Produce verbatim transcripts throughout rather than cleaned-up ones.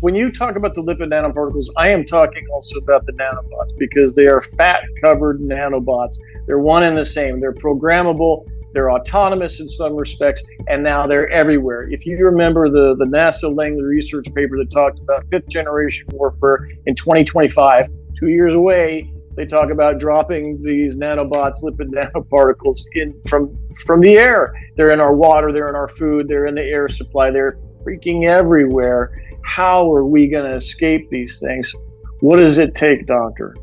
When you talk about the lipid nanoparticles, I am talking also about the nanobots, because they are fat-covered nanobots. They're one and the same. They're programmable, they're autonomous in some respects, and now they're everywhere. If you remember the, the NASA Langley research paper that talked about fifth-generation warfare in twenty twenty-five, two years away, they talk about dropping these nanobots, lipid nanoparticles, in from, from the air. They're in our water, they're in our food, they're in the air supply, they're freaking everywhere. How are we going to escape these things? What does it take, Doctor?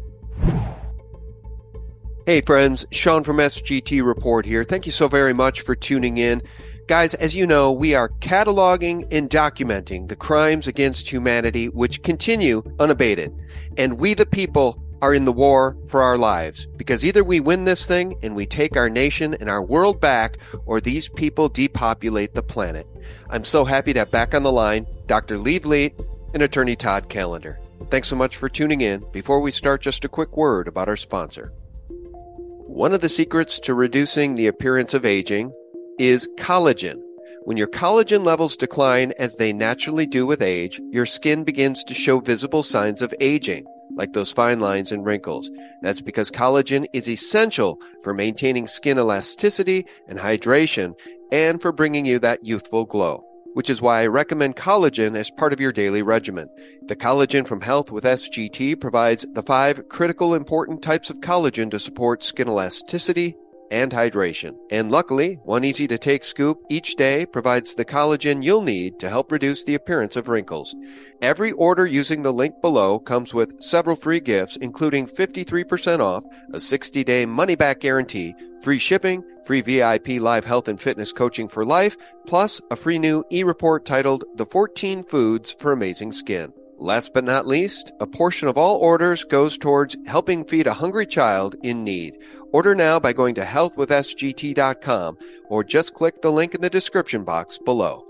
Hey, friends. Sean from S G T Report here. Thank you so very much for tuning in. Guys, as you know, we are cataloging and documenting the crimes against humanity, which continue unabated. And we, the people, are in the war for our lives, because either we win this thing and we take our nation and our world back, or these people depopulate the planet. I'm so happy to have back on the line Doctor Lee Vliet and Attorney Todd Callender. Thanks so much for tuning in. Before we start, just a quick word about our sponsor. One of the secrets to reducing the appearance of aging is collagen. When your collagen levels decline, as they naturally do with age, your skin begins to show visible signs of aging, like those fine lines and wrinkles. That's because collagen is essential for maintaining skin elasticity and hydration, and for bringing you that youthful glow, which is why I recommend collagen as part of your daily regimen. The Collagen from Health with S G T provides the five critical important types of collagen to support skin elasticity and hydration. And luckily, one easy-to-take scoop each day provides the collagen you'll need to help reduce the appearance of wrinkles. Every order using the link below comes with several free gifts, including fifty-three percent off, a sixty-day money-back guarantee, free shipping, free V I P live health and fitness coaching for life, plus a free new e-report titled The fourteen Foods for Amazing Skin. Last but not least, a portion of all orders goes towards helping feed a hungry child in need. Order now by going to health with S G T dot com, or just click the link in the description box below.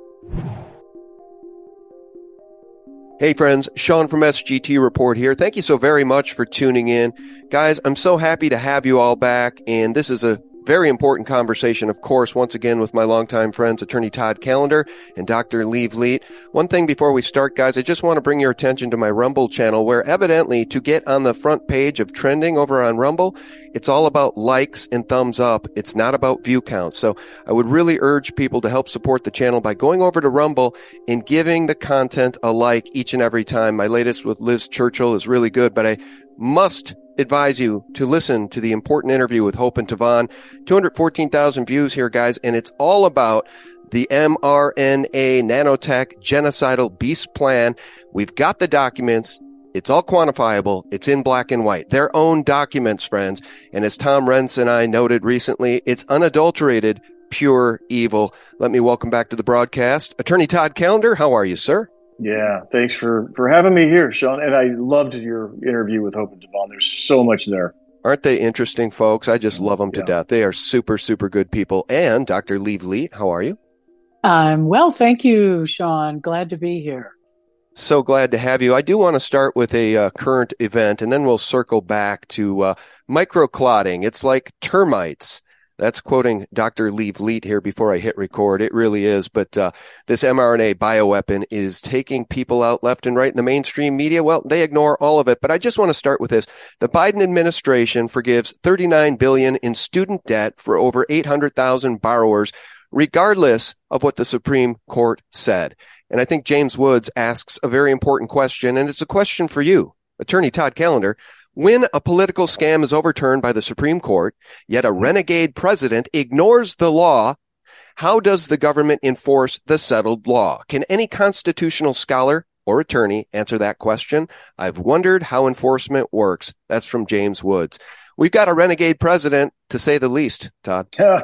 Hey friends, Sean from S G T Report here. Thank you so very much for tuning in. Guys, I'm so happy to have you all back, and this is a very important conversation, of course, once again with my longtime friends, Attorney Todd Callender and Doctor Lee Vliet. One thing before we start, guys, I just want to bring your attention to my Rumble channel, where evidently to get on the front page of trending over on Rumble, it's all about likes and thumbs up. It's not about view counts. So I would really urge people to help support the channel by going over to Rumble and giving the content a like each and every time. My latest with Liz Churchill is really good, but I must advise you to listen to the important interview with Hope and Tivon. two hundred fourteen thousand views here, guys, and it's all about the mRNA nanotech genocidal beast plan. We've got the documents. It's all quantifiable. It's in black and white. Their own documents, friends. And as Tom Rentz and I noted recently, it's unadulterated, pure evil. Let me welcome back to the broadcast Attorney Todd Callender. How are you, sir? Yeah, thanks for, for having me here, Sean. And I loved your interview with Hope and Tivon. There's so much there. Aren't they interesting folks? I just love them to yeah. death. They are super, super good people. And Doctor Lee Vliet, how are you? I'm well, thank you, Sean. Glad to be here. So glad to have you. I do want to start with a uh, current event, and then we'll circle back to uh, microclotting. It's like termites. That's quoting Doctor Lee Vliet here before I hit record. It really is. But uh, this mRNA bioweapon is taking people out left and right in the mainstream media. Well, they ignore all of it. But I just want to start with this. The Biden administration forgives thirty-nine billion dollars in student debt for over eight hundred thousand borrowers, regardless of what the Supreme Court said. And I think James Woods asks a very important question, and it's a question for you, Attorney Todd Callender. When a political scam is overturned by the Supreme Court, yet a renegade president ignores the law, how does the government enforce the settled law? Can any constitutional scholar or attorney answer that question? I've wondered how enforcement works. That's from James Woods. We've got a renegade president, to say the least, Todd. Uh,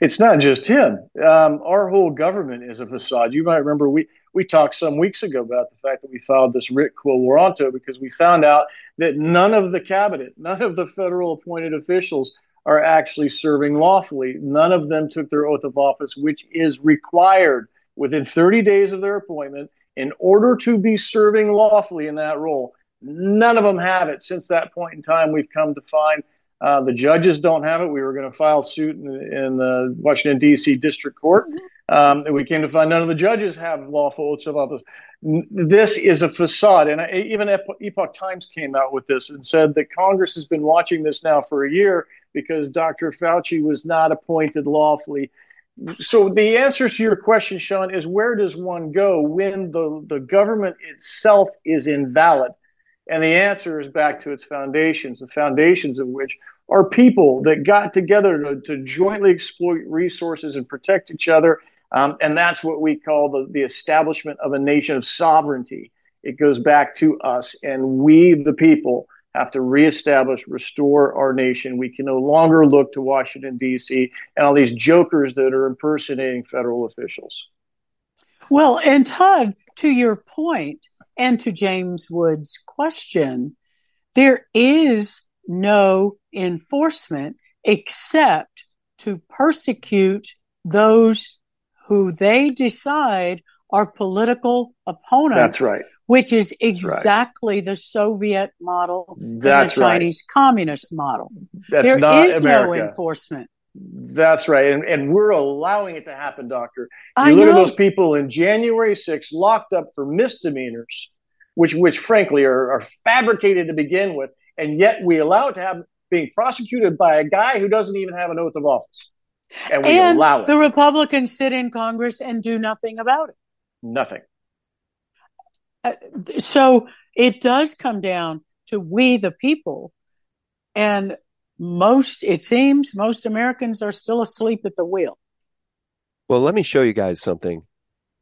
it's not just him. Um, our whole government is a facade. You might remember we... We talked some weeks ago about the fact that we filed this writ quo warranto because we found out that none of the cabinet, none of the federal appointed officials are actually serving lawfully. None of them took their oath of office, which is required within thirty days of their appointment in order to be serving lawfully in that role. None of them have it. Since that point in time, we've come to find uh, the judges don't have it. We were going to file suit in, in the Washington, D C District Court. Um, we came to find none of the judges have lawful oaths of office. This is a facade. And I, even Epoch Times came out with this and said that Congress has been watching this now for a year because Doctor Fauci was not appointed lawfully. So the answer to your question, Sean, is where does one go when the, the government itself is invalid? And the answer is back to its foundations, the foundations of which are people that got together to, to jointly exploit resources and protect each other. Um, and that's what we call the, the establishment of a nation of sovereignty. It goes back to us, and we, the people, have to reestablish, restore our nation. We can no longer look to Washington, D C and all these jokers that are impersonating federal officials. Well, and Todd, to your point, and to James Woods' question, there is no enforcement except to persecute those who they decide are political opponents. That's right. Which is exactly right. The Soviet model That's and the Chinese right. communist model. That's there not is America. No enforcement. That's right. And, and we're allowing it to happen, Doctor. You I look know. at those people in January sixth locked up for misdemeanors, which, which frankly, are, are fabricated to begin with. And yet we allow it to have being prosecuted by a guy who doesn't even have an oath of office. And we and allow it. The Republicans sit in Congress and do nothing about it. Nothing. Uh, so it does come down to we, the people, and most, it seems, most Americans are still asleep at the wheel. Well, let me show you guys something.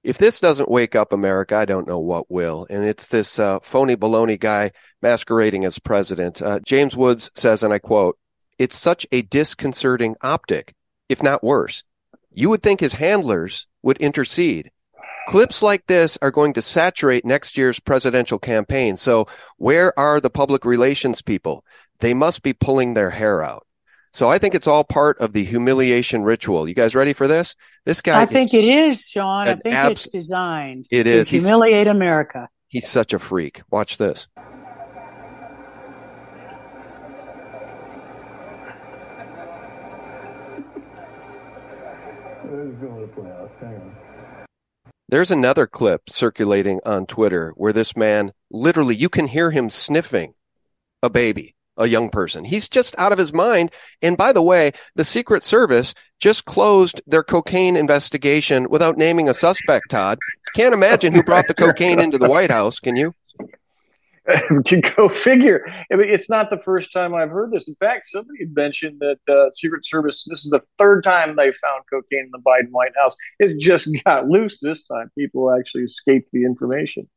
If this doesn't wake up America, I don't know what will. And it's this uh, phony baloney guy masquerading as president. Uh, James Woods says, and I quote, "It's such a disconcerting optic, if not worse. You would think his handlers would intercede. Clips like this are going to saturate next year's presidential campaign. So where are the public relations people? They must be pulling their hair out." So I think it's all part of the humiliation ritual. You guys ready for this? This guy. I think it is, Sean. I think abs- it's designed it to is. humiliate he's, America. He's such a freak. Watch this. There's another clip circulating on Twitter where this man literally, you can hear him sniffing a baby. A young person. He's just out of his mind. And by the way, the Secret Service just closed their cocaine investigation without naming a suspect, Todd. Can't imagine who brought the cocaine into the White House, can you? Go figure. I mean, it's not the first time I've heard this. In fact, somebody mentioned that uh, Secret Service, this is the third time they found cocaine in the Biden White House. It just got loose this time. People actually escaped the information.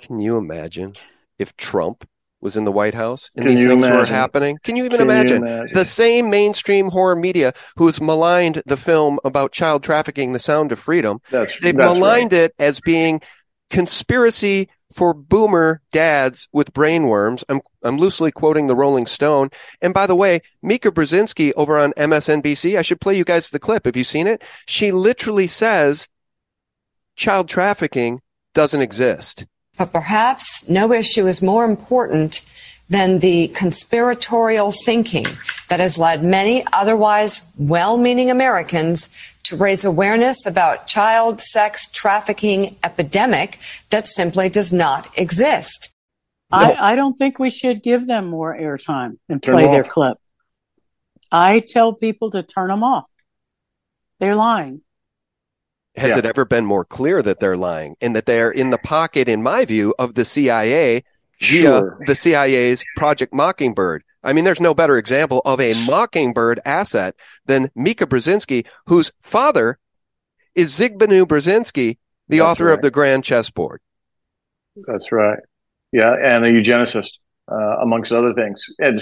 Can you imagine if Trump was in the White House and Can these things imagine? were happening? Can you even Can imagine? You imagine? The same mainstream horror media who has maligned the film about child trafficking, The Sound of Freedom, that's, they've that's maligned right. it as being conspiracy for boomer dads with brainworms. I'm I'm loosely quoting the Rolling Stone. And by the way, Mika Brzezinski over on M S N B C, I should play you guys the clip. Have you seen it? She literally says child trafficking doesn't exist. But perhaps no issue is more important than the conspiratorial thinking that has led many otherwise well-meaning Americans to raise awareness about child sex trafficking epidemic that simply does not exist. I, I don't think we should give them more airtime and play their clip. I tell people to turn them off. They're lying. Has yeah. it ever been more clear that they're lying and that they're in the pocket, in my view, of the C I A sure. via the C I A's Project Mockingbird? I mean, there's no better example of a Mockingbird asset than Mika Brzezinski, whose father is Zygmunt Brzezinski, the That's author right. of The Grand Chessboard. That's right. Yeah, and a eugenicist, uh, amongst other things. And,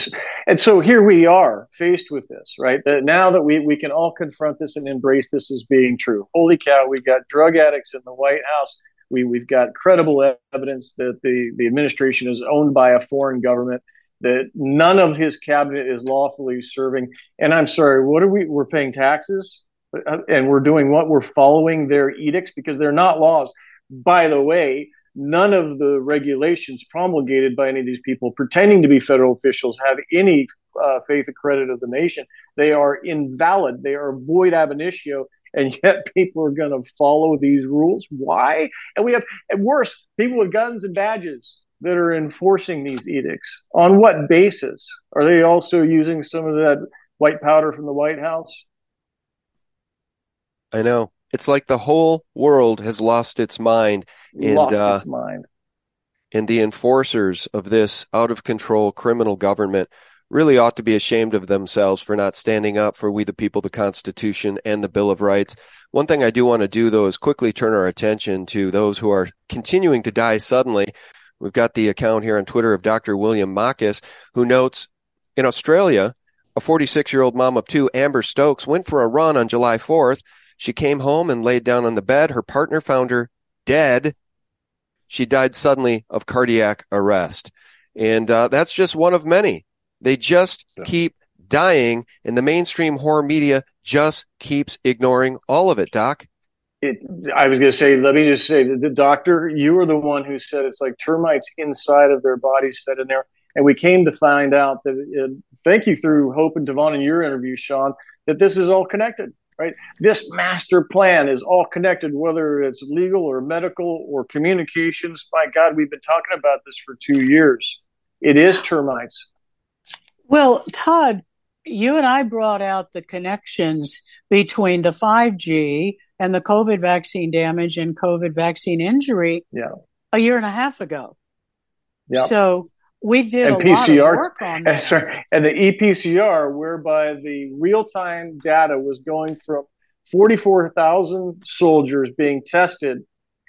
and so here we are faced with this, right? That now that we, we can all confront this and embrace this as being true. Holy cow, we've got drug addicts in the White House. We, we've got credible evidence that the, the administration is owned by a foreign government, that none of his cabinet is lawfully serving. And I'm sorry, what are we? We're paying taxes and we're doing what? We're following their edicts because they're not laws. By the way, none of the regulations promulgated by any of these people pretending to be federal officials have any uh, faith or credit of the nation. They are invalid. They are void ab initio. and yet people are going to follow these rules. Why? And we have, at worst, people with guns and badges that are enforcing these edicts. On what basis? Are they also using some of that white powder from the White House? I know. It's like the whole world has lost its mind. And, lost uh, its mind. And the enforcers of this out-of-control criminal government really ought to be ashamed of themselves for not standing up for we the people, the Constitution, and the Bill of Rights. One thing I do want to do, though, is quickly turn our attention to those who are continuing to die suddenly. We've got the account here on Twitter of Doctor William Makis, who notes, in Australia, a forty-six-year-old mom of two, Amber Stokes, went for a run on July fourth. She came home and laid down on the bed. Her partner found her dead. She died suddenly of cardiac arrest. And uh, that's just one of many. They just keep dying, and the mainstream horror media just keeps ignoring all of it, Doc. It, I was going to say, let me just say, the, the doctor, you were the one who said it's like termites inside of their bodies fed in there. And we came to find out that, uh, thank you through Hope and Tivon in your interview, Sean, that this is all connected, right? This master plan is all connected, whether it's legal or medical or communications. My God, we've been talking about this for two years. It is termites. Well, Todd, you and I brought out the connections between the five G and the COVID vaccine damage and COVID vaccine injury yeah. a year and a half ago. Yeah. So we did and a P C R, lot of work on that. And, sorry, and the E P C R, whereby the real-time data was going from forty-four thousand soldiers being tested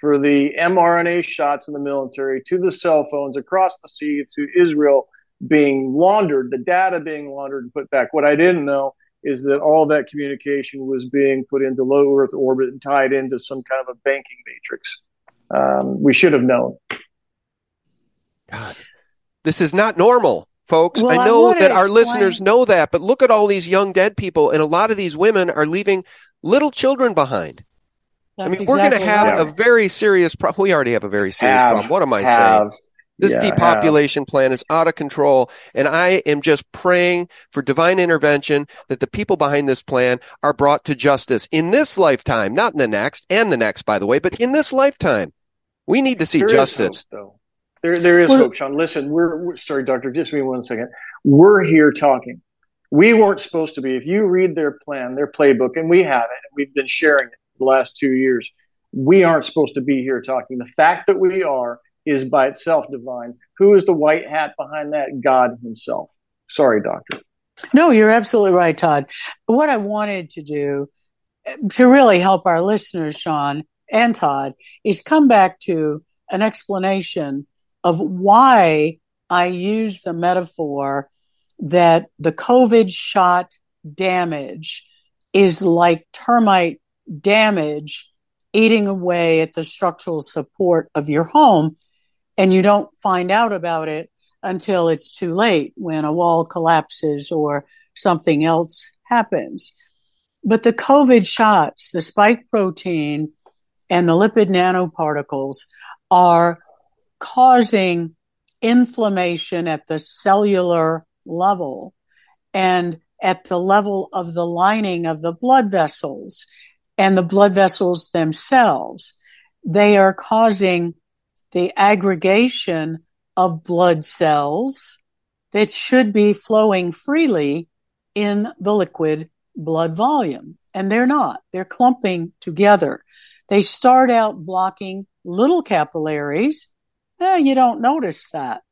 for the mRNA shots in the military to the cell phones across the sea to Israel, being laundered, the data being laundered and put back. What I didn't know is that all that communication was being put into low Earth orbit and tied into some kind of a banking matrix. Um, we should have known. God, this is not normal, folks. Well, I know I that our explain. listeners know that, but look at all these young dead people, and a lot of these women are leaving little children behind. That's I mean, exactly we're going to have right. a very serious problem. We already have a very serious have, problem. What am I have. saying? This yeah, depopulation yeah. plan is out of control, and I am just praying for divine intervention that the people behind this plan are brought to justice in this lifetime, not in the next, and the next, by the way, but in this lifetime. We need to see there justice. Is hope, though. There, there is well, hope, Sean. Listen, we're, we're sorry, Doctor, just give me one second. We're here talking. We weren't supposed to be. If you read their plan, their playbook, and we have it, and we've been sharing it for the last two years, we aren't supposed to be here talking. The fact that we are is by itself divine. Who is the white hat behind that? God himself. Sorry, Doctor. No, you're absolutely right, Todd. What I wanted to do to really help our listeners, Sean and Todd, is come back to an explanation of why I use the metaphor that the COVID shot damage is like termite damage eating away at the structural support of your home. And you don't find out about it until it's too late, when a wall collapses or something else happens. But the COVID shots, the spike protein and the lipid nanoparticles, are causing inflammation at the cellular level and at the level of the lining of the blood vessels and the blood vessels themselves. They are causing the aggregation of blood cells that should be flowing freely in the liquid blood volume. And they're not. They're clumping together. They start out blocking little capillaries. Eh, you don't notice that,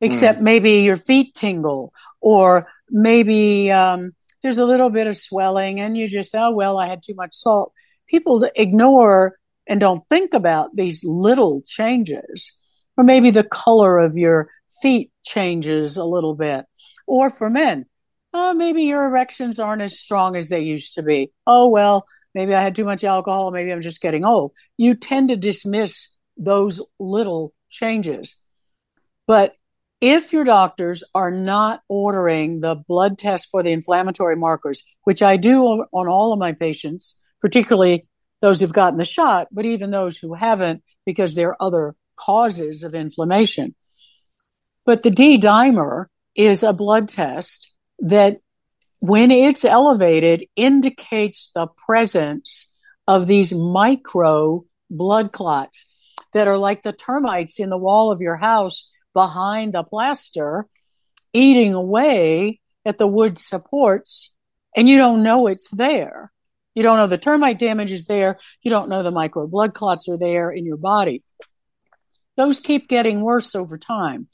except mm. maybe your feet tingle, or maybe um, there's a little bit of swelling and you just, oh, well, I had too much salt. People ignore and don't think about these little changes. Or maybe the color of your feet changes a little bit. Or for men, uh, maybe your erections aren't as strong as they used to be. Oh, well, maybe I had too much alcohol. Maybe I'm just getting old. You tend to dismiss those little changes. But if your doctors are not ordering the blood test for the inflammatory markers, which I do on all of my patients, particularly those who've gotten the shot, but even those who haven't, because there are other causes of inflammation. But the D-dimer is a blood test that when it's elevated, indicates the presence of these micro blood clots that are like the termites in the wall of your house behind the plaster, eating away at the wood supports, and you don't know it's there. You don't know the termite damage is there. You don't know the micro blood clots are there in your body. Those keep getting worse over time.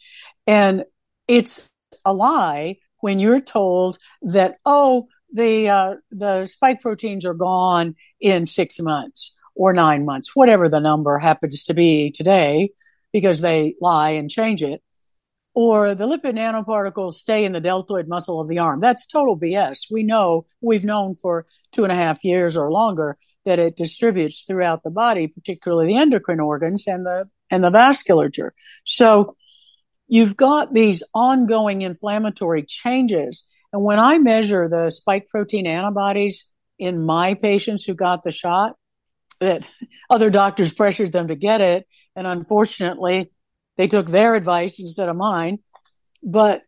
And it's a lie when you're told that, oh, the uh, the spike proteins are gone in six months or nine months, whatever the number happens to be today, because they lie and change it. Or the lipid nanoparticles stay in the deltoid muscle of the arm. That's total B S. We know, we've known for two and a half years or longer that it distributes throughout the body, particularly the endocrine organs and the and the vasculature. So you've got these ongoing inflammatory changes. And when I measure the spike protein antibodies in my patients who got the shot, that other doctors pressured them to get it, and unfortunately, they took their advice instead of mine, but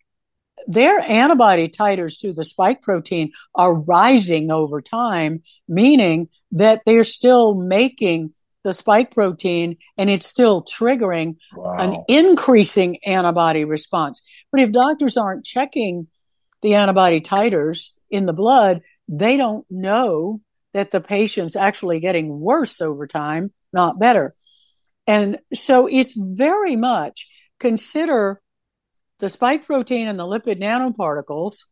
their antibody titers to the spike protein are rising over time, meaning that they're still making the spike protein and it's still triggering wow. an increasing antibody response. But if doctors aren't checking the antibody titers in the blood, they don't know that the patient's actually getting worse over time, not better. And so it's very much consider the spike protein and the lipid nanoparticles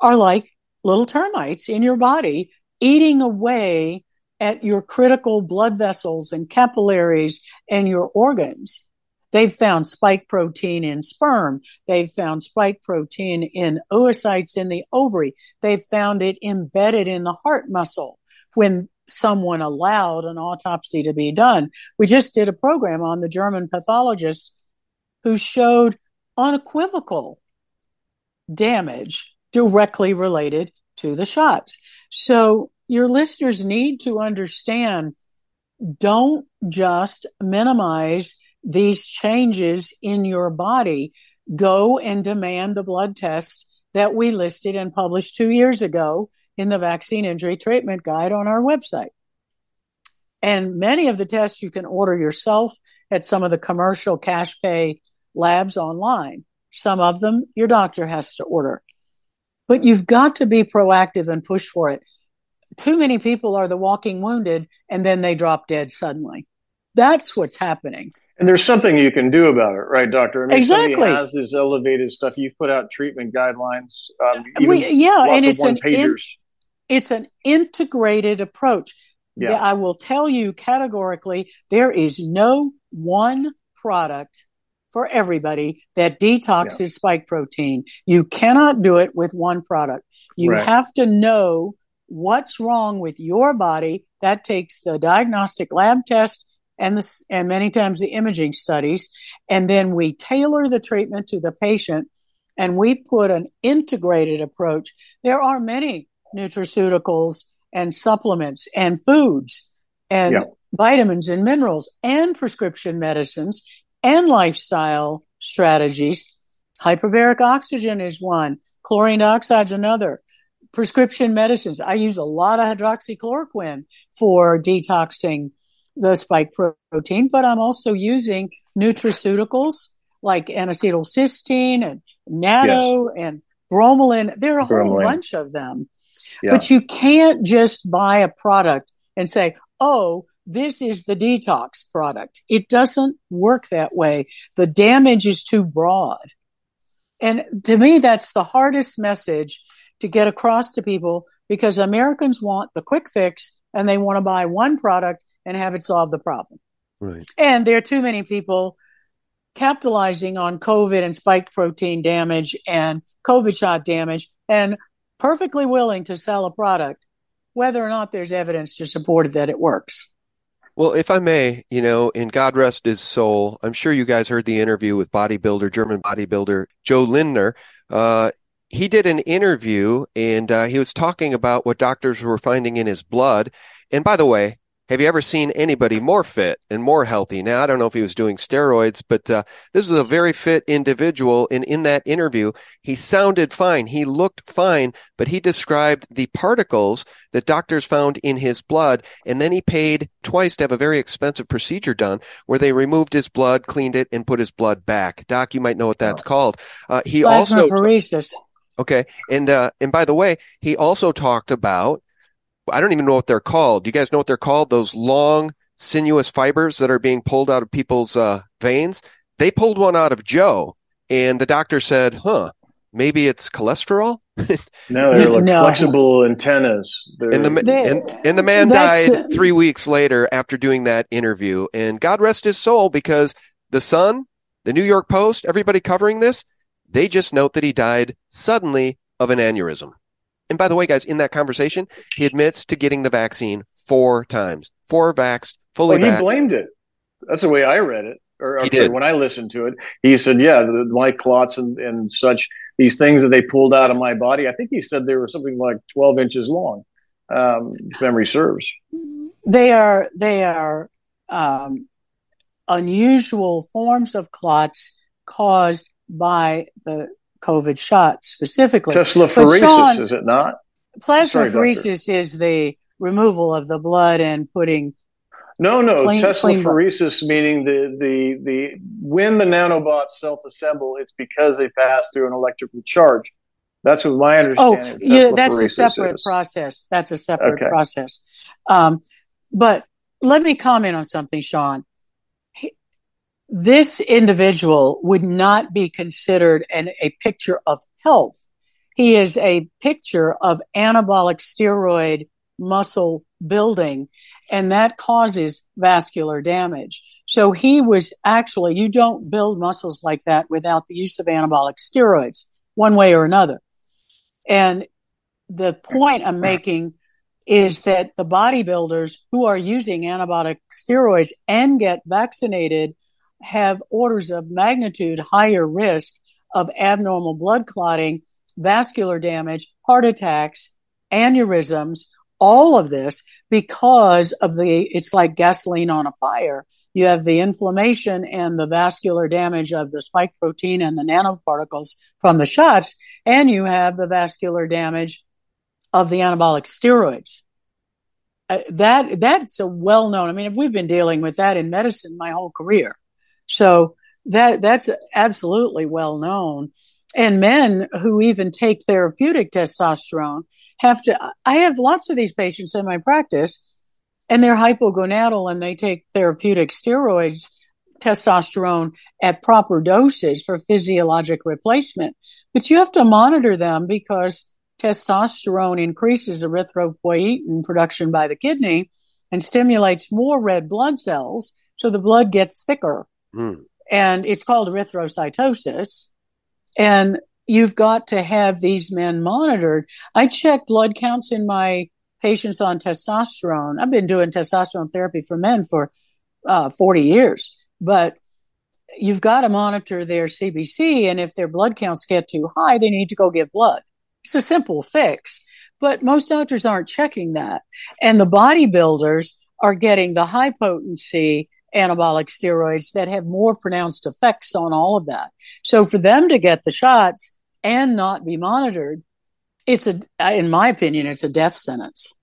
are like little termites in your body eating away at your critical blood vessels and capillaries and your organs. They've found spike protein in sperm. They've found spike protein in oocytes in the ovary. They've found it embedded in the heart muscle when someone allowed an autopsy to be done. We just did a program on the German pathologist who showed unequivocal damage directly related to the shots. So your listeners need to understand, don't just minimize these changes in your body. Go and demand the blood test that we listed and published two years ago in the Vaccine Injury Treatment Guide on our website. And many of the tests you can order yourself at some of the commercial cash pay labs online. Some of them your doctor has to order. But you've got to be proactive and push for it. Too many people are the walking wounded, and then they drop dead suddenly. That's what's happening. And there's something you can do about it, right, doctor? I mean, exactly. Somebody has this elevated stuff. You've put out treatment guidelines. Um, we, yeah, and it's an, in, it's an integrated approach. Yeah. Yeah, I will tell you categorically, there is no one product for everybody that detoxes yeah. spike protein. You cannot do it with one product. You right. have to know what's wrong with your body. That takes the diagnostic lab test, and this, and many times the imaging studies, and then we tailor the treatment to the patient, and we put an integrated approach. There are many nutraceuticals and supplements and foods and yeah. vitamins and minerals and prescription medicines and lifestyle strategies. Hyperbaric oxygen is one. Chlorine dioxide is another. Prescription medicines. I use a lot of hydroxychloroquine for detoxing the spike protein, but I'm also using nutraceuticals like N-acetylcysteine and natto yes. and bromelain. There are a bromelain. whole bunch of them. Yeah. But you can't just buy a product and say, oh, this is the detox product. It doesn't work that way. The damage is too broad. And to me, that's the hardest message to get across to people, because Americans want the quick fix and they want to buy one product and have it solve the problem. Right. And there are too many people capitalizing on COVID and spike protein damage and COVID shot damage and perfectly willing to sell a product, whether or not there's evidence to support it that it works. Well, if I may, you know, in God Rest His Soul, I'm sure you guys heard the interview with bodybuilder, German bodybuilder, Joe Lindner. Uh, he did an interview and uh, he was talking about what doctors were finding in his blood. And by the way, Have you ever seen anybody more fit and more healthy? Now, I don't know if he was doing steroids, but uh, this is a very fit individual. And in that interview, he sounded fine. He looked fine, but he described the particles that doctors found in his blood. And then he paid twice to have a very expensive procedure done where they removed his blood, cleaned it, and put his blood back. Doc, you might know what that's called. Uh, he Plasma also pheresis. Okay. And, uh, and by the way, he also talked about, I don't even know what they're called. Do you guys know what they're called? Those long, sinuous fibers that are being pulled out of people's uh, veins. They pulled one out of Joe, and the doctor said, huh, maybe it's cholesterol? No, they're like no. flexible antennas. They're... And, the, they, and, and the man died three weeks later after doing that interview. And God rest his soul, because the Sun, the New York Post, everybody covering this, they just note that he died suddenly of an aneurysm. And by the way, guys, in that conversation, he admits to getting the vaccine four times. Four vaxxed, fully well, he vaxxed. He blamed it. That's the way I read it. Or, or he did. When I listened to it, he said, yeah, the, my clots and, and such, these things that they pulled out of my body, I think he said they were something like twelve inches long, um, if memory serves. They are, they are um, unusual forms of clots caused by the COVID shot specifically. Plasma pheresis, is it not? Plasma pheresis is the removal of the blood and putting. No, no. Plasma pheresis meaning the the the when the nanobots self-assemble, it's because they pass through an electrical charge. That's what my understanding. Oh, yeah, that's a separate is. process. That's a separate okay. process. Um, but let me comment on something, Sean. This individual would not be considered an, a picture of health. He is a picture of anabolic steroid muscle building, and that causes vascular damage. So he was actually, you don't build muscles like that without the use of anabolic steroids, one way or another. And the point I'm making is that the bodybuilders who are using anabolic steroids and get vaccinated have orders of magnitude higher risk of abnormal blood clotting, vascular damage, heart attacks, aneurysms, all of this because of the, it's like gasoline on a fire. You have the inflammation and the vascular damage of the spike protein and the nanoparticles from the shots, and you have the vascular damage of the anabolic steroids. Uh, that that's a well-known, I mean, we've been dealing with that in medicine my whole career. So that that's absolutely well known. And men who even take therapeutic testosterone have to, I have lots of these patients in my practice and they're hypogonadal and they take therapeutic steroids, testosterone at proper doses for physiologic replacement. But you have to monitor them because testosterone increases erythropoietin production by the kidney and stimulates more red blood cells. So the blood gets thicker. And it's called erythrocytosis. And you've got to have these men monitored. I check blood counts in my patients on testosterone. I've been doing testosterone therapy for men for uh, forty years, but you've got to monitor their C B C. And if their blood counts get too high, they need to go give blood. It's a simple fix, but most doctors aren't checking that. And the bodybuilders are getting the high potency anabolic steroids that have more pronounced effects on all of that. So for them to get the shots and not be monitored, it's a, in my opinion, it's a death sentence.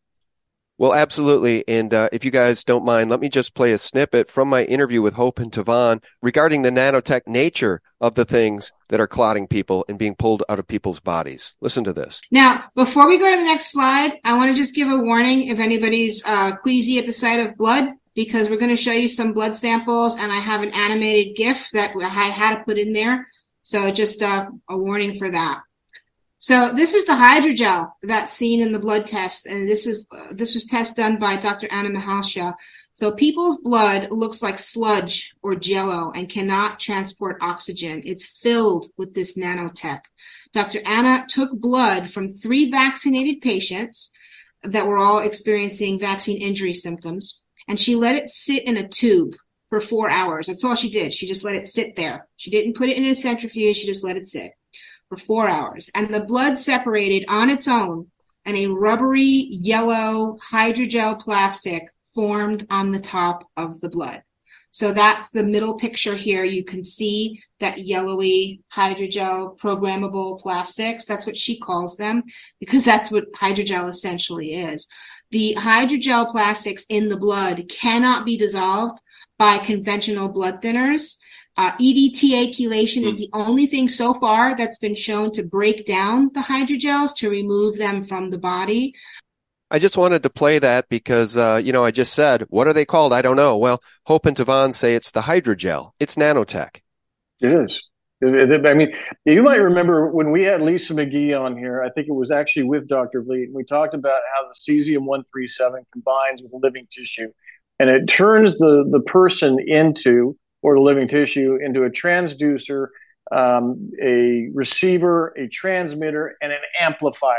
Well, absolutely. And uh, if you guys don't mind, let me just play a snippet from my interview with Hope and Tivon regarding the nanotech nature of the things that are clotting people and being pulled out of people's bodies. Listen to this. Now, before we go to the next slide, I want to just give a warning if anybody's uh, queasy at the sight of blood, because we're going to show you some blood samples, and I have an animated GIF that I had to put in there. So just uh, a warning for that. So this is the hydrogel that's seen in the blood test, and this is uh, this was test done by Doctor Ana Mihalcea. So people's blood looks like sludge or jello and cannot transport oxygen. It's filled with this nanotech. Doctor Ana took blood from three vaccinated patients that were all experiencing vaccine injury symptoms. And she let it sit in a tube for four hours. That's all she did. She just let it sit there. She didn't put it in a centrifuge. She just let it sit for four hours. And the blood separated on its own in a rubbery, yellow hydrogel plastic formed on the top of the blood. So that's the middle picture here. You can see that yellowy hydrogel programmable plastics. That's what she calls them, because that's what hydrogel essentially is. The hydrogel plastics in the blood cannot be dissolved by conventional blood thinners. Uh, E D T A chelation is the only thing so far that's been shown to break down the hydrogels, to remove them from the body. I just wanted to play that because, uh, you know, I just said, what are they called? I don't know. Well, Hope and Tivon say it's the hydrogel. It's nanotech. It is. It, it, I mean, you might remember when we had Lisa McGee on here, I think it was actually with Doctor Vliet, and we talked about how the cesium one thirty-seven combines with living tissue, and it turns the, the person into, or the living tissue, into a transducer, um, a receiver, a transmitter, and an amplifier.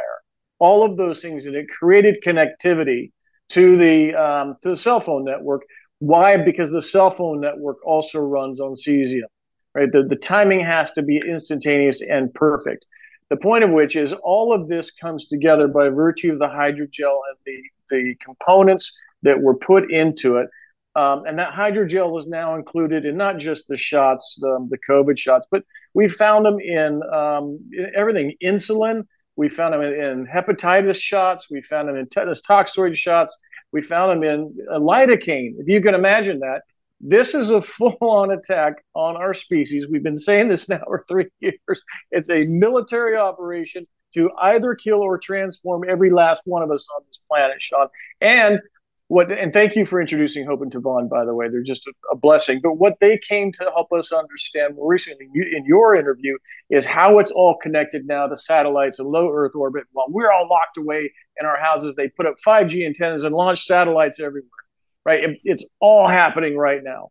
All of those things, and it created connectivity to the um, to the cell phone network. Why? Because the cell phone network also runs on cesium, right? The, the timing has to be instantaneous and perfect. The point of which is all of this comes together by virtue of the hydrogel and the, the components that were put into it. Um, and that hydrogel was now included in not just the shots, the, the COVID shots, but we found them in, um, in everything, insulin. We found them in hepatitis shots. We found them in tetanus toxoid shots. We found them in lidocaine. If you can imagine that, this is a full-on attack on our species. We've been saying this now for three years. It's a military operation to either kill or transform every last one of us on this planet, Sean. And what? And thank you for introducing Hope and Tivon, by the way. They're just a, a blessing. But what they came to help us understand more recently in your interview is how it's all connected now to satellites and low Earth orbit. While we're all locked away in our houses, they put up five G antennas and launch satellites everywhere. Right? It, it's all happening right now.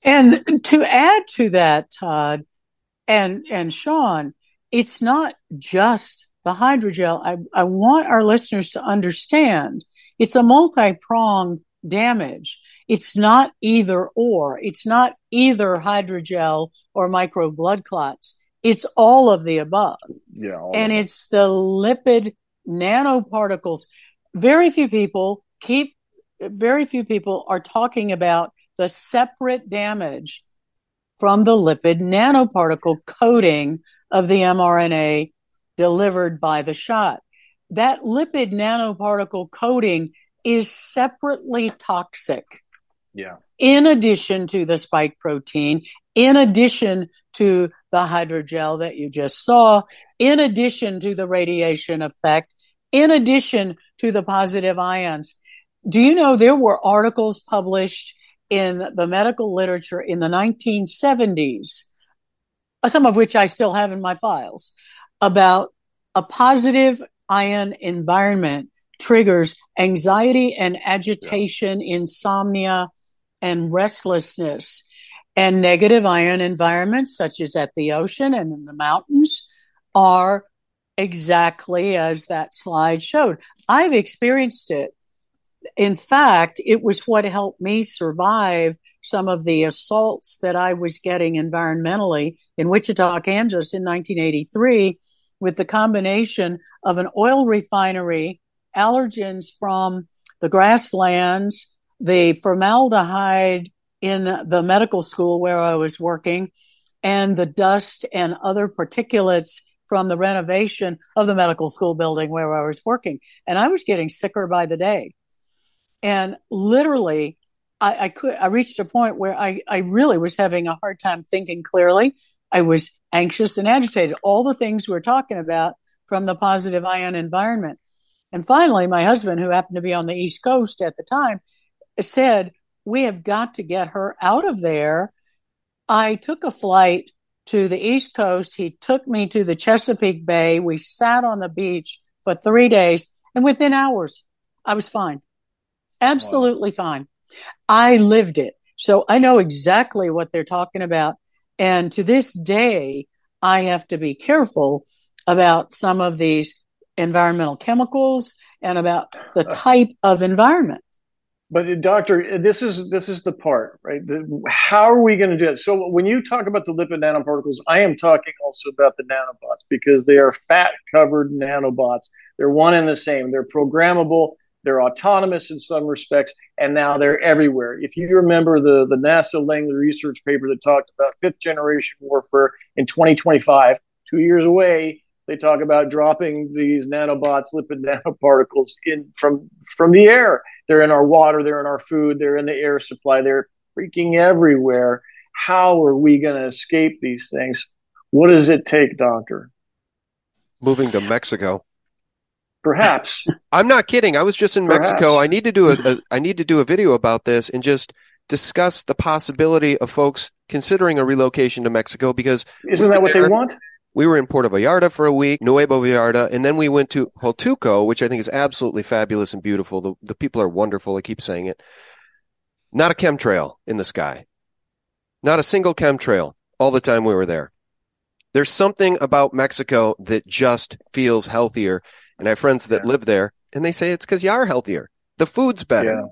And to add to that, Todd and and Sean, it's not just the hydrogel. I, I want our listeners to understand it's a multi-pronged damage. It's not either or. It's not either hydrogel or micro blood clots. It's all of the above. Yeah, all and it's the lipid nanoparticles. Very few people keep, very few people are talking about the separate damage from the lipid nanoparticle coating of the mRNA delivered by the shot. That lipid nanoparticle coating is separately toxic. Yeah. In addition to the spike protein, in addition to the hydrogel that you just saw, in addition to the radiation effect, in addition to the positive ions. Do you know there were articles published in the medical literature in the nineteen seventies, some of which I still have in my files, about a positive ion environment triggers anxiety and agitation, yeah. insomnia, and restlessness. And negative ion environments, such as at the ocean and in the mountains, are exactly as that slide showed. I've experienced it. In fact, it was what helped me survive some of the assaults that I was getting environmentally in Wichita, Kansas in nineteen eighty-three, with the combination of an oil refinery, allergens from the grasslands, the formaldehyde in the medical school where I was working, and the dust and other particulates from the renovation of the medical school building where I was working. And I was getting sicker by the day. And literally, I, I could I reached a point where I, I really was having a hard time thinking clearly. I was anxious and agitated, all the things we're talking about from the positive ion environment. And finally, my husband, who happened to be on the East Coast at the time, said, we have got to get her out of there. I took a flight to the East Coast. He took me to the Chesapeake Bay. We sat on the beach for three days. And within hours, I was fine. Absolutely wow. fine. I lived it. So I know exactly what they're talking about. And to this day, I have to be careful about some of these environmental chemicals and about the type of environment. But uh, doctor, this is this is the part, right? The, how are we going to do it? So when you talk about the lipid nanoparticles, I am talking also about the nanobots because they are fat-covered nanobots. They're one and the same. They're programmable. They're autonomous in some respects, and now they're everywhere. If you remember the, the NASA Langley research paper that talked about fifth-generation warfare in twenty twenty-five, two years away, they talk about dropping these nanobots, lipid nanoparticles in from from the air. They're in our water, they're in our food, they're in the air supply, they're freaking everywhere. How are we going to escape these things? What does it take, Doctor? Moving to Mexico. Perhaps. I'm not kidding. I was just in Perhaps. Mexico. I need to do a, a I need to do a video about this and just discuss the possibility of folks considering a relocation to Mexico, because isn't that what there. they want? We were in Puerto Vallarta for a week, Nuevo Vallarta, and then we went to Huatulco, which I think is absolutely fabulous and beautiful. The the people are wonderful. I keep saying it. Not a chemtrail in the sky. Not a single chemtrail all the time we were there. There's something about Mexico that just feels healthier. And I have friends that yeah. live there, and they say it's because you are healthier. The food's better.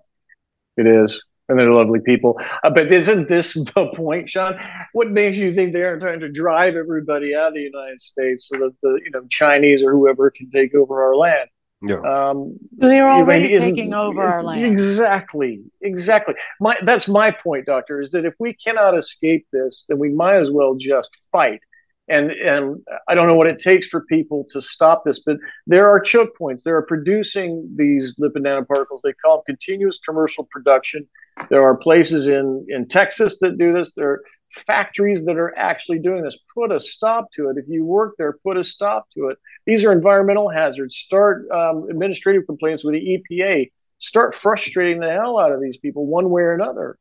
Yeah, it is. And they're lovely people. Uh, but isn't this the point, Sean? What makes you think they aren't trying to drive everybody out of the United States so that the you know Chinese or whoever can take over our land? No. Um, They're already you know, taking over our land. Exactly. Exactly. My, that's my point, Doctor, is that if we cannot escape this, then we might as well just fight. And and I don't know what it takes for people to stop this, but there are choke points. There are producing these lipid nanoparticles. They call it continuous commercial production. There are places in, in Texas that do this. There are factories that are actually doing this. Put a stop to it. If you work there, put a stop to it. These are environmental hazards. Start um, administrative complaints with the E P A. Start frustrating the hell out of these people one way or another.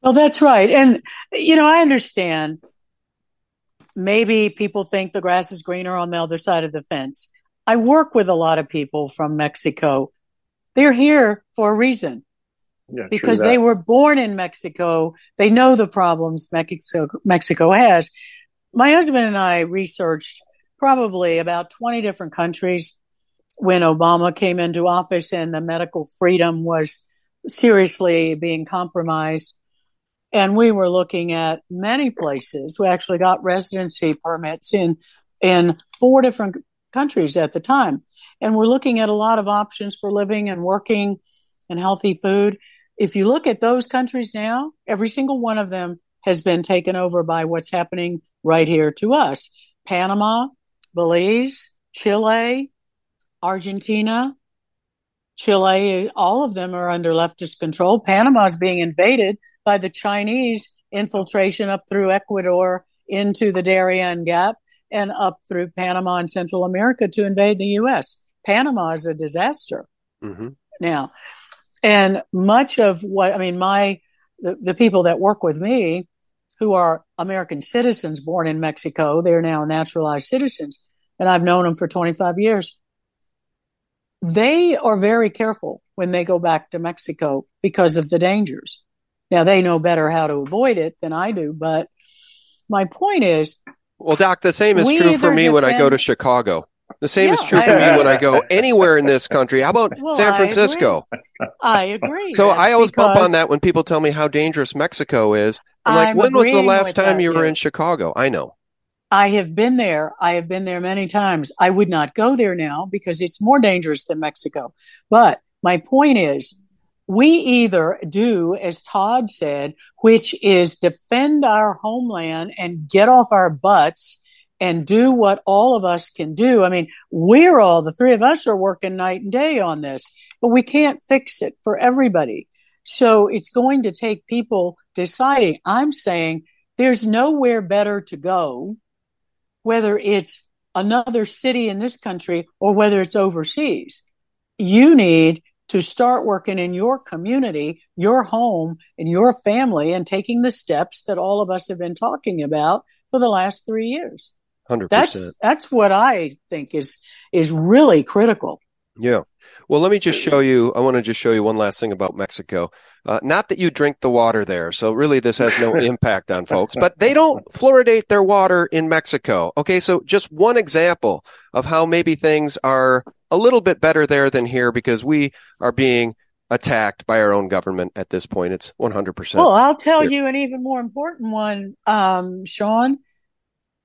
Well, that's right. And, you know, I understand. Maybe people think the grass is greener on the other side of the fence. I work with a lot of people from Mexico. They're here for a reason. Yeah, because they were born in Mexico. They know the problems Mexico, Mexico has. My husband and I researched probably about twenty different countries when Obama came into office and the medical freedom was seriously being compromised. And we were looking at many places. We actually got residency permits in in four different countries at the time. And we're looking at a lot of options for living and working and healthy food. If you look at those countries now, every single one of them has been taken over by what's happening right here to us. Panama, Belize, Chile, Argentina, Chile, all of them are under leftist control. Panama is being invaded by the Chinese infiltration up through Ecuador into the Darien Gap and up through Panama and Central America to invade the U S. Panama is a disaster mm-hmm. now. And much of what, I mean, my, the, the people that work with me who are American citizens born in Mexico, they're now naturalized citizens, and I've known them for twenty-five years. They are very careful when they go back to Mexico because of the dangers. Now, they know better how to avoid it than I do, but my point is... Well, Doc, the same is true for me defend- when I go to Chicago. The same yeah, is true I for agree. me when I go anywhere in this country. How about well, San Francisco? I agree. I agree. So That's I always bump on that when people tell me how dangerous Mexico is. I'm like, I'm when was the last time you were yeah. in Chicago? I know. I have been there. I have been there many times. I would not go there now because it's more dangerous than Mexico. But my point is... we either do, as Todd said, which is defend our homeland and get off our butts and do what all of us can do. I mean, we're all, the three of us are working night and day on this, but we can't fix it for everybody. So it's going to take people deciding. I'm saying there's nowhere better to go, whether it's another city in this country or whether it's overseas. You need to start working in your community, your home, and your family, and taking the steps that all of us have been talking about for the last three years. one hundred percent. That's that's what I think is is really critical. Yeah. Well, let me just show you. I want to just show you one last thing about Mexico. Uh, not that you drink the water there, so really this has no impact on folks, but they don't fluoridate their water in Mexico. Okay, so just one example of how maybe things are a little bit better there than here because we are being attacked by our own government at this point. It's one hundred percent. Well, I'll tell here. you an even more important one, um, Sean.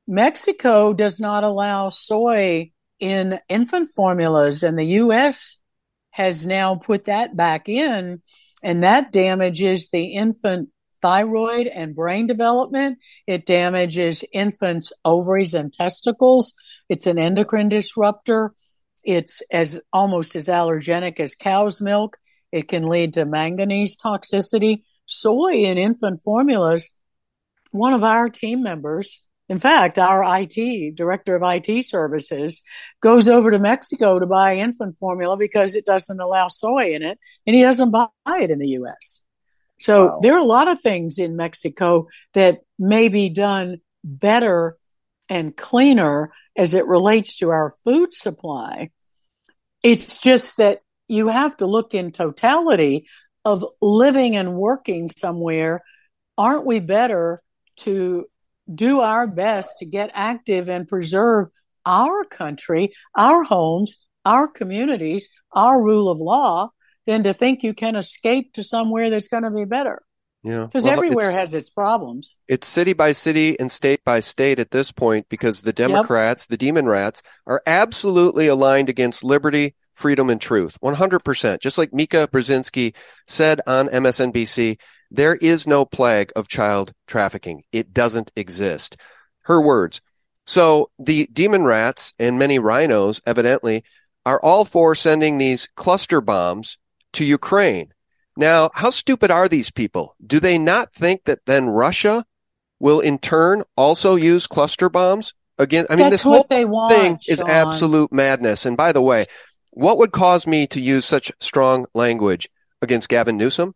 Mexico does not allow soy in infant formulas, and the U S has now put that back in, and that damages the infant thyroid and brain development. It damages infants' ovaries and testicles. It's an endocrine disruptor. It's as almost as allergenic as cow's milk. It can lead to manganese toxicity. Soy in infant formulas, one of our team members, in fact, our I T, director of I T services, goes over to Mexico to buy infant formula because it doesn't allow soy in it, and he doesn't buy it in the U S. So wow. There are a lot of things in Mexico that may be done better and cleaner as it relates to our food supply. It's just that you have to look in totality of living and working somewhere. Aren't we better to do our best to get active and preserve our country, our homes, our communities, our rule of law, than to think you can escape to somewhere that's going to be better? Yeah, because well, everywhere it's, has its problems. It's city by city and state by state at this point, because the Democrats, yep. the demon rats, are absolutely aligned against liberty, freedom, and truth. one hundred percent. Just like Mika Brzezinski said on M S N B C, there is no plague of child trafficking. It doesn't exist. Her words. So the demon rats and many rhinos, evidently, are all for sending these cluster bombs to Ukraine. Now, how stupid are these people? Do they not think that then Russia will in turn also use cluster bombs again? I mean, That's this whole they want, thing Sean. Is absolute madness. And by the way, what would cause me to use such strong language against Gavin Newsom?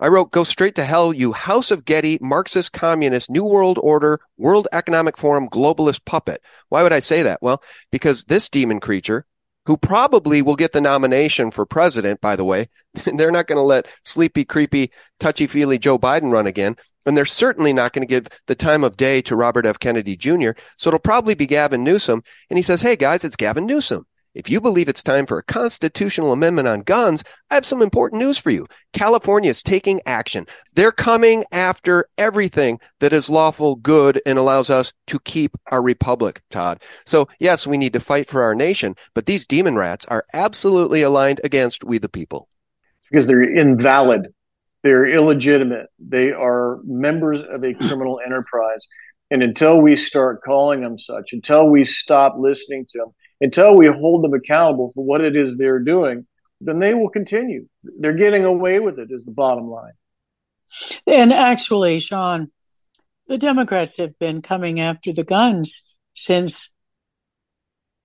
I wrote, go straight to hell, you House of Getty, Marxist, Communist, New World Order, World Economic Forum, globalist puppet. Why would I say that? Well, because this demon creature, who probably will get the nomination for president, by the way. They're not going to let sleepy, creepy, touchy-feely Joe Biden run again. And they're certainly not going to give the time of day to Robert F. Kennedy Junior So it'll probably be Gavin Newsom. And he says, hey, guys, it's Gavin Newsom. If you believe it's time for a constitutional amendment on guns, I have some important news for you. California is taking action. They're coming after everything that is lawful, good, and allows us to keep our republic, Todd. So, yes, we need to fight for our nation, but these demon rats are absolutely aligned against we the people. Because they're invalid. They're illegitimate. They are members of a criminal enterprise. And until we start calling them such, until we stop listening to them, until we hold them accountable for what it is they're doing, then they will continue. They're getting away with it is the bottom line. And actually, Sean, the Democrats have been coming after the guns since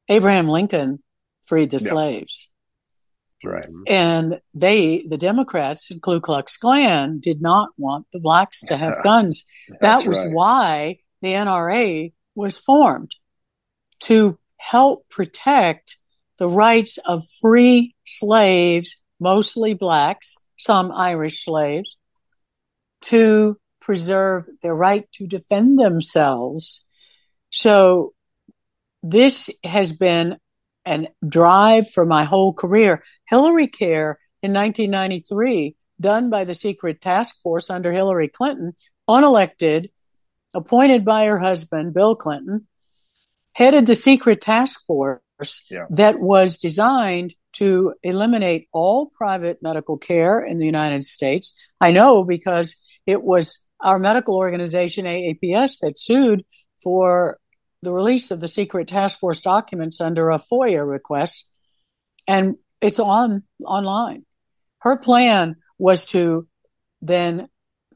Abraham Lincoln freed the yeah. slaves. Right. And they, the Democrats and Ku Klux Klan, did not want the blacks to have guns. That was right. why the N R A was formed, to help protect the rights of free slaves, mostly blacks, some Irish slaves, to preserve their right to defend themselves. So this has been a drive for my whole career. Hillary Care in nineteen ninety-three, done by the Secret Task Force under Hillary Clinton, unelected, appointed by her husband, Bill Clinton, headed the secret task force yeah. that was designed to eliminate all private medical care in the United States. I know, because it was our medical organization, A A P S, that sued for the release of the secret task force documents under a FOIA request. And it's on online. Her plan was to then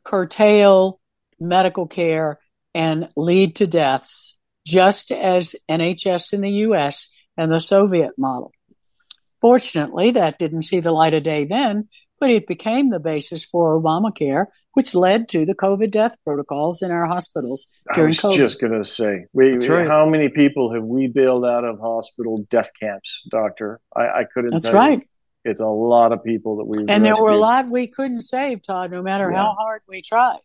curtail medical care and lead to deaths, just as N H S in the U S and the Soviet model. Fortunately, that didn't see the light of day then, but it became the basis for Obamacare, which led to the COVID death protocols in our hospitals during COVID. I was COVID. just going to say, we, right. how many people have we bailed out of hospital death camps, Doctor? I, I couldn't That's right. You. It's a lot of people that we... And there were a lot we couldn't save, Todd, no matter yeah. how hard we tried.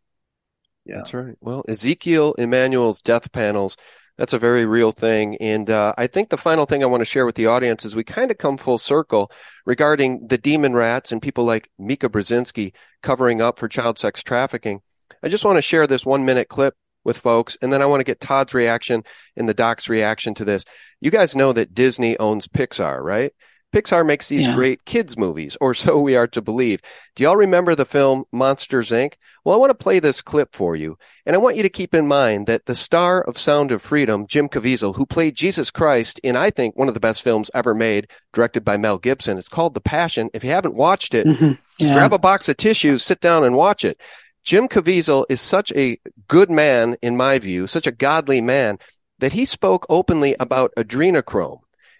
Yeah. That's right. Well, Ezekiel Emanuel's death panels... That's a very real thing. And uh, I think the final thing I want to share with the audience is we kind of come full circle regarding the demon rats and people like Mika Brzezinski covering up for child sex trafficking. I just want to share this one minute clip with folks, and then I want to get Todd's reaction and the doc's reaction to this. You guys know that Disney owns Pixar, right? Pixar makes these yeah. great kids movies, or so we are to believe. Do y'all remember the film Monsters, Incorporated? Well, I want to play this clip for you, and I want you to keep in mind that the star of Sound of Freedom, Jim Caviezel, who played Jesus Christ in, I think, one of the best films ever made, directed by Mel Gibson. It's called The Passion. If you haven't watched it, mm-hmm. yeah. grab a box of tissues, sit down and watch it. Jim Caviezel is such a good man, in my view, such a godly man, that he spoke openly about adrenochrome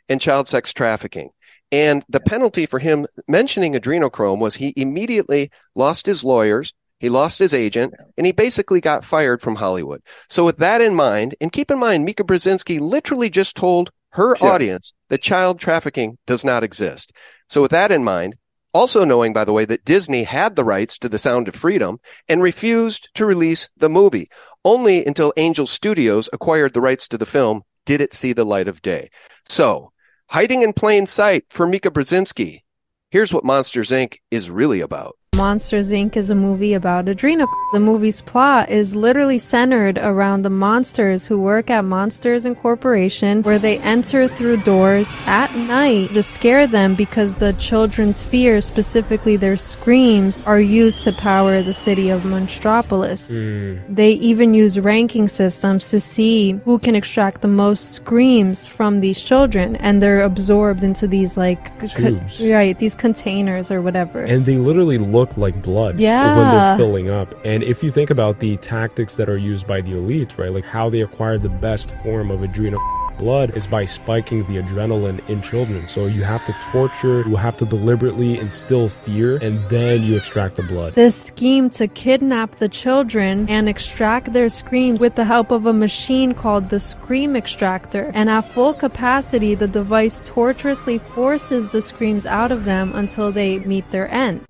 and child sex trafficking. And the penalty for him mentioning adrenochrome was he immediately lost his lawyers, he lost his agent, and he basically got fired from Hollywood. So with that in mind, and keep in mind, Mika Brzezinski literally just told her sure. audience that child trafficking does not exist. So with that in mind, also knowing, by the way, that Disney had the rights to The Sound of Freedom and refused to release the movie. Only until Angel Studios acquired the rights to the film did it see the light of day. So, hiding in plain sight for Mika Brzezinski. Here's what Monsters, Incorporated is really about. Monsters, Incorporated is a movie about adrenochrome. The movie's plot is literally centered around the monsters who work at Monsters Incorporation, where they enter through doors at night to scare them because the children's fears, specifically their screams, are used to power the city of Monstropolis. Mm. They even use ranking systems to see who can extract the most screams from these children, and they're absorbed into these, like, tubes. Co- right, these containers or whatever. And they literally look like blood yeah. when they're filling up. And if you think about the tactics that are used by the elites, right, like how they acquire the best form of adrenal blood is by spiking the adrenaline in children. So you have to torture, you have to deliberately instill fear, and then you extract the blood. This scheme to kidnap the children and extract their screams with the help of a machine called the scream extractor. And at full capacity, the device torturously forces the screams out of them until they meet their end.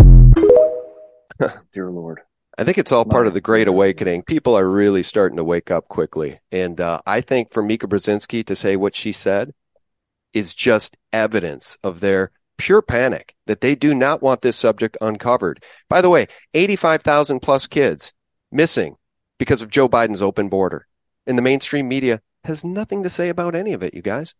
Dear Lord. I think it's all part of the Great Awakening. People are really starting to wake up quickly. And uh, I think for Mika Brzezinski to say what she said is just evidence of their pure panic that they do not want this subject uncovered. By the way, eighty-five thousand plus kids missing because of Joe Biden's open border. And the mainstream media has nothing to say about any of it, you guys.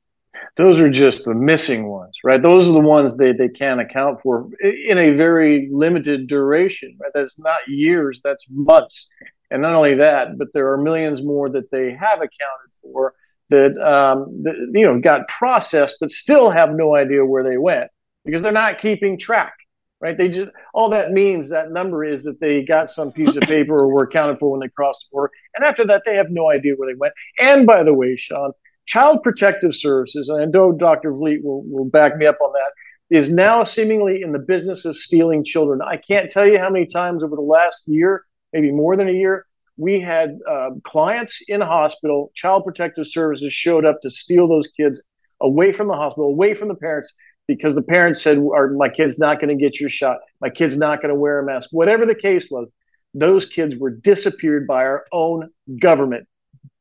Those are just the missing ones, right? Those are the ones they, they can account for in a very limited duration, right? That's not years, that's months. And not only that, but there are millions more that they have accounted for that, um, that you know, got processed, but still have no idea where they went because they're not keeping track, right? They just, all that means, that number is that they got some piece of paper or were accounted for when they crossed the border. And after that, they have no idea where they went. And by the way, Sean, Child Protective Services, and I know Doctor Vliet will, will back me up on that, is now seemingly in the business of stealing children. I can't tell you how many times over the last year, maybe more than a year, we had uh, clients in a hospital, Child Protective Services showed up to steal those kids away from the hospital, away from the parents, because the parents said, "Are my kid's not going to get your shot. My kid's not going to wear a mask." Whatever the case was, those kids were disappeared by our own government.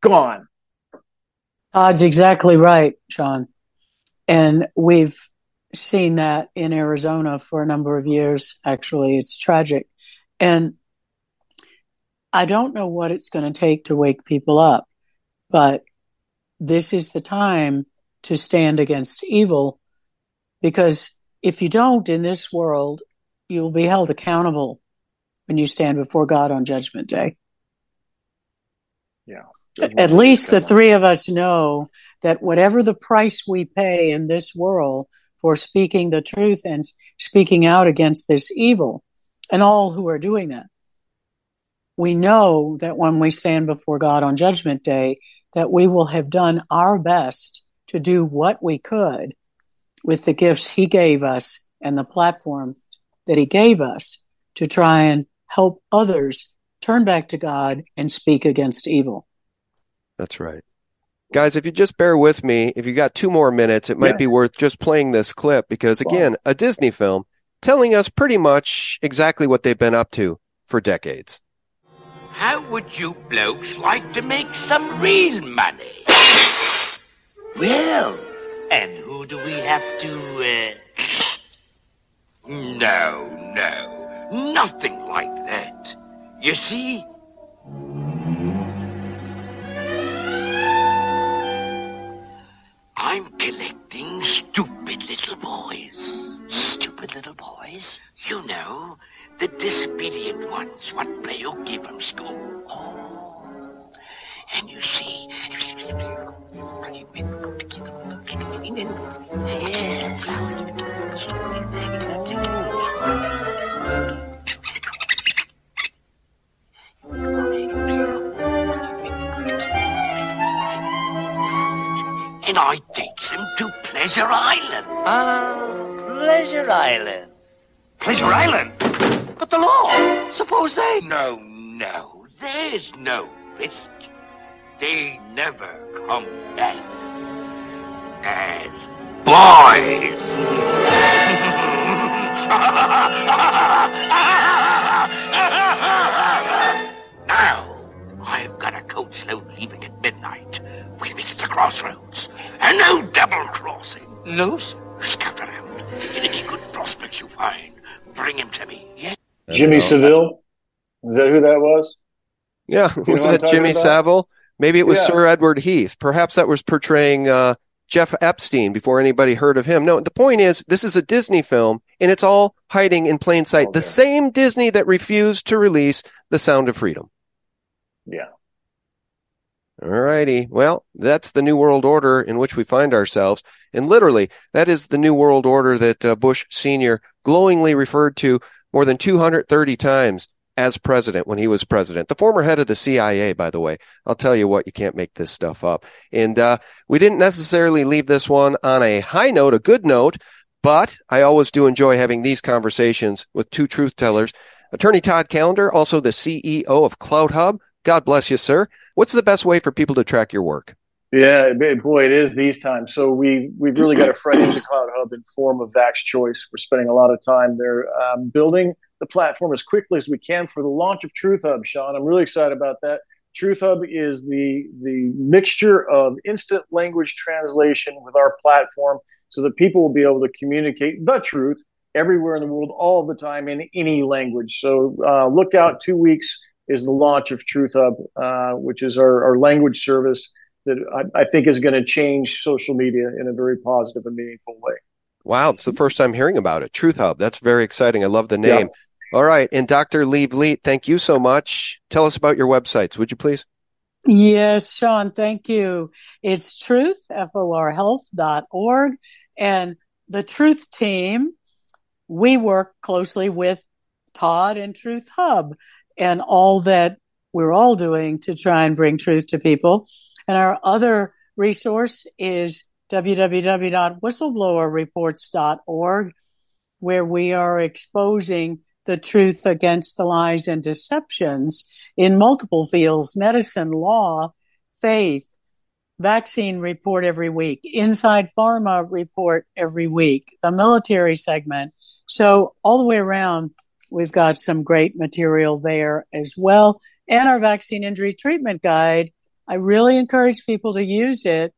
Gone. Todd's exactly right, Sean. And we've seen that in Arizona for a number of years, actually. It's tragic. And I don't know what it's going to take to wake people up, but this is the time to stand against evil, because if you don't in this world, you'll be held accountable when you stand before God on Judgment Day. Yeah. At least the three of us know that whatever the price we pay in this world for speaking the truth and speaking out against this evil and all who are doing that, we know that when we stand before God on Judgment Day, that we will have done our best to do what we could with the gifts he gave us and the platform that he gave us to try and help others turn back to God and speak against evil. That's right. Guys, if you just bear with me, if you got two more minutes, it might yeah. be worth just playing this clip because, again, wow. a Disney film telling us pretty much exactly what they've been up to for decades. How would you blokes like to make some real money? Well, and who do we have to... Uh... No, no, nothing like that. You see... I'm collecting stupid little boys. stupid little boys? You know, the disobedient ones, what play okay from school. Oh, and you see... Yes. And I takes them to Pleasure Island. Ah, Pleasure Island. Pleasure Island? But the law, suppose they... No, no, there's no risk. They never come back as boys. Now, I've got a coach load leaving at midnight. We meet at the crossroads. And no double crossing. No, sir. Scout around. And any good prospects you find, bring him to me. Yes. Jimmy Savile? Is that who that was? Yeah. You was that Jimmy about? Savile? Maybe it was yeah. Sir Edward Heath. Perhaps that was portraying uh, Jeff Epstein before anybody heard of him. No, the point is, this is a Disney film, and it's all hiding in plain sight. Okay. The same Disney that refused to release The Sound of Freedom. Yeah. All righty. Well, that's the New World Order in which we find ourselves. And literally, that is the New World Order that uh, Bush Senior glowingly referred to more than two hundred thirty times as president when he was president. The former head of the C I A, by the way. I'll tell you what, you can't make this stuff up. And uh, we didn't necessarily leave this one on a high note, a good note, but I always do enjoy having these conversations with two truth tellers. Attorney Todd Callender, also the C E O of CloudHub. God bless you, sir. What's the best way for people to track your work? Yeah, boy, it is these times. So we, we've really got a friend into CloudHub in form of Vax Choice. We're spending a lot of time there um, building the platform as quickly as we can for the launch of Truth Hub, Sean. I'm really excited about that. Truth Hub is the, the mixture of instant language translation with our platform so that people will be able to communicate the truth everywhere in the world all the time in any language. So uh, look out two weeks. Is the launch of Truth Hub, uh, which is our, our language service that I, I think is going to change social media in a very positive and meaningful way. Wow, it's the first time hearing about it. Truth Hub, that's very exciting. I love the name. Yeah. All right, and Doctor Lee Vliet, thank you so much. Tell us about your websites, would you please? Yes, Sean, thank you. It's truth for health dot org, and the Truth Team, we work closely with Todd and Truth Hub, and all that we're all doing to try and bring truth to people. And our other resource is w w w dot whistleblower reports dot org, where we are exposing the truth against the lies and deceptions in multiple fields: medicine, law, faith, vaccine report every week, Inside Pharma report every week, the military segment. So all the way around, we've got some great material there as well. And our vaccine injury treatment guide, I really encourage people to use it.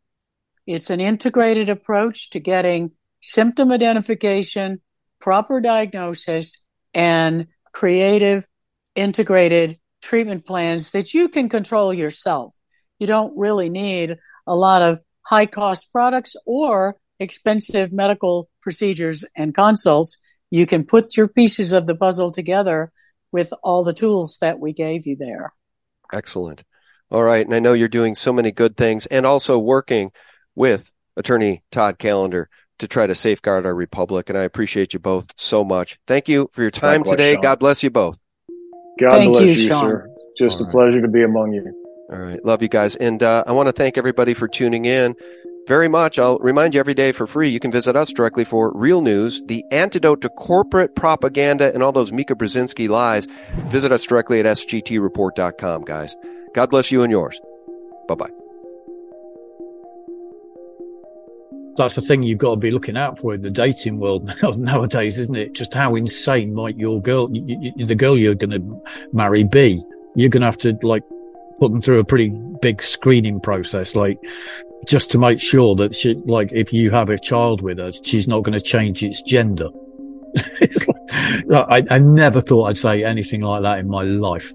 It's an integrated approach to getting symptom identification, proper diagnosis, and creative, integrated treatment plans that you can control yourself. You don't really need a lot of high-cost products or expensive medical procedures and consults. You can put your pieces of the puzzle together with all the tools that we gave you there. Excellent. All right. And I know you're doing so many good things and also working with Attorney Todd Callender to try to safeguard our republic. And I appreciate you both so much. Thank you for your time Likewise, today. Sean. God bless you both. God Thank bless you, you sir. Just all a right. pleasure to be among you. All right. Love you guys. And uh, I want to thank everybody for tuning in. Very much. I'll remind you every day for free, you can visit us directly for real news, the antidote to corporate propaganda and all those Mika Brzezinski lies. Visit us directly at s g t report dot com, guys. God bless you and yours. Bye-bye. That's the thing you've got to be looking out for in the dating world nowadays, isn't it? Just how insane might your girl, the girl you're going to marry be. You're going to have to, like, put them through a pretty big screening process, like, just to make sure that she, like, if you have a child with her, she's not going to change its gender. It's like, I, I never thought I'd say anything like that in my life.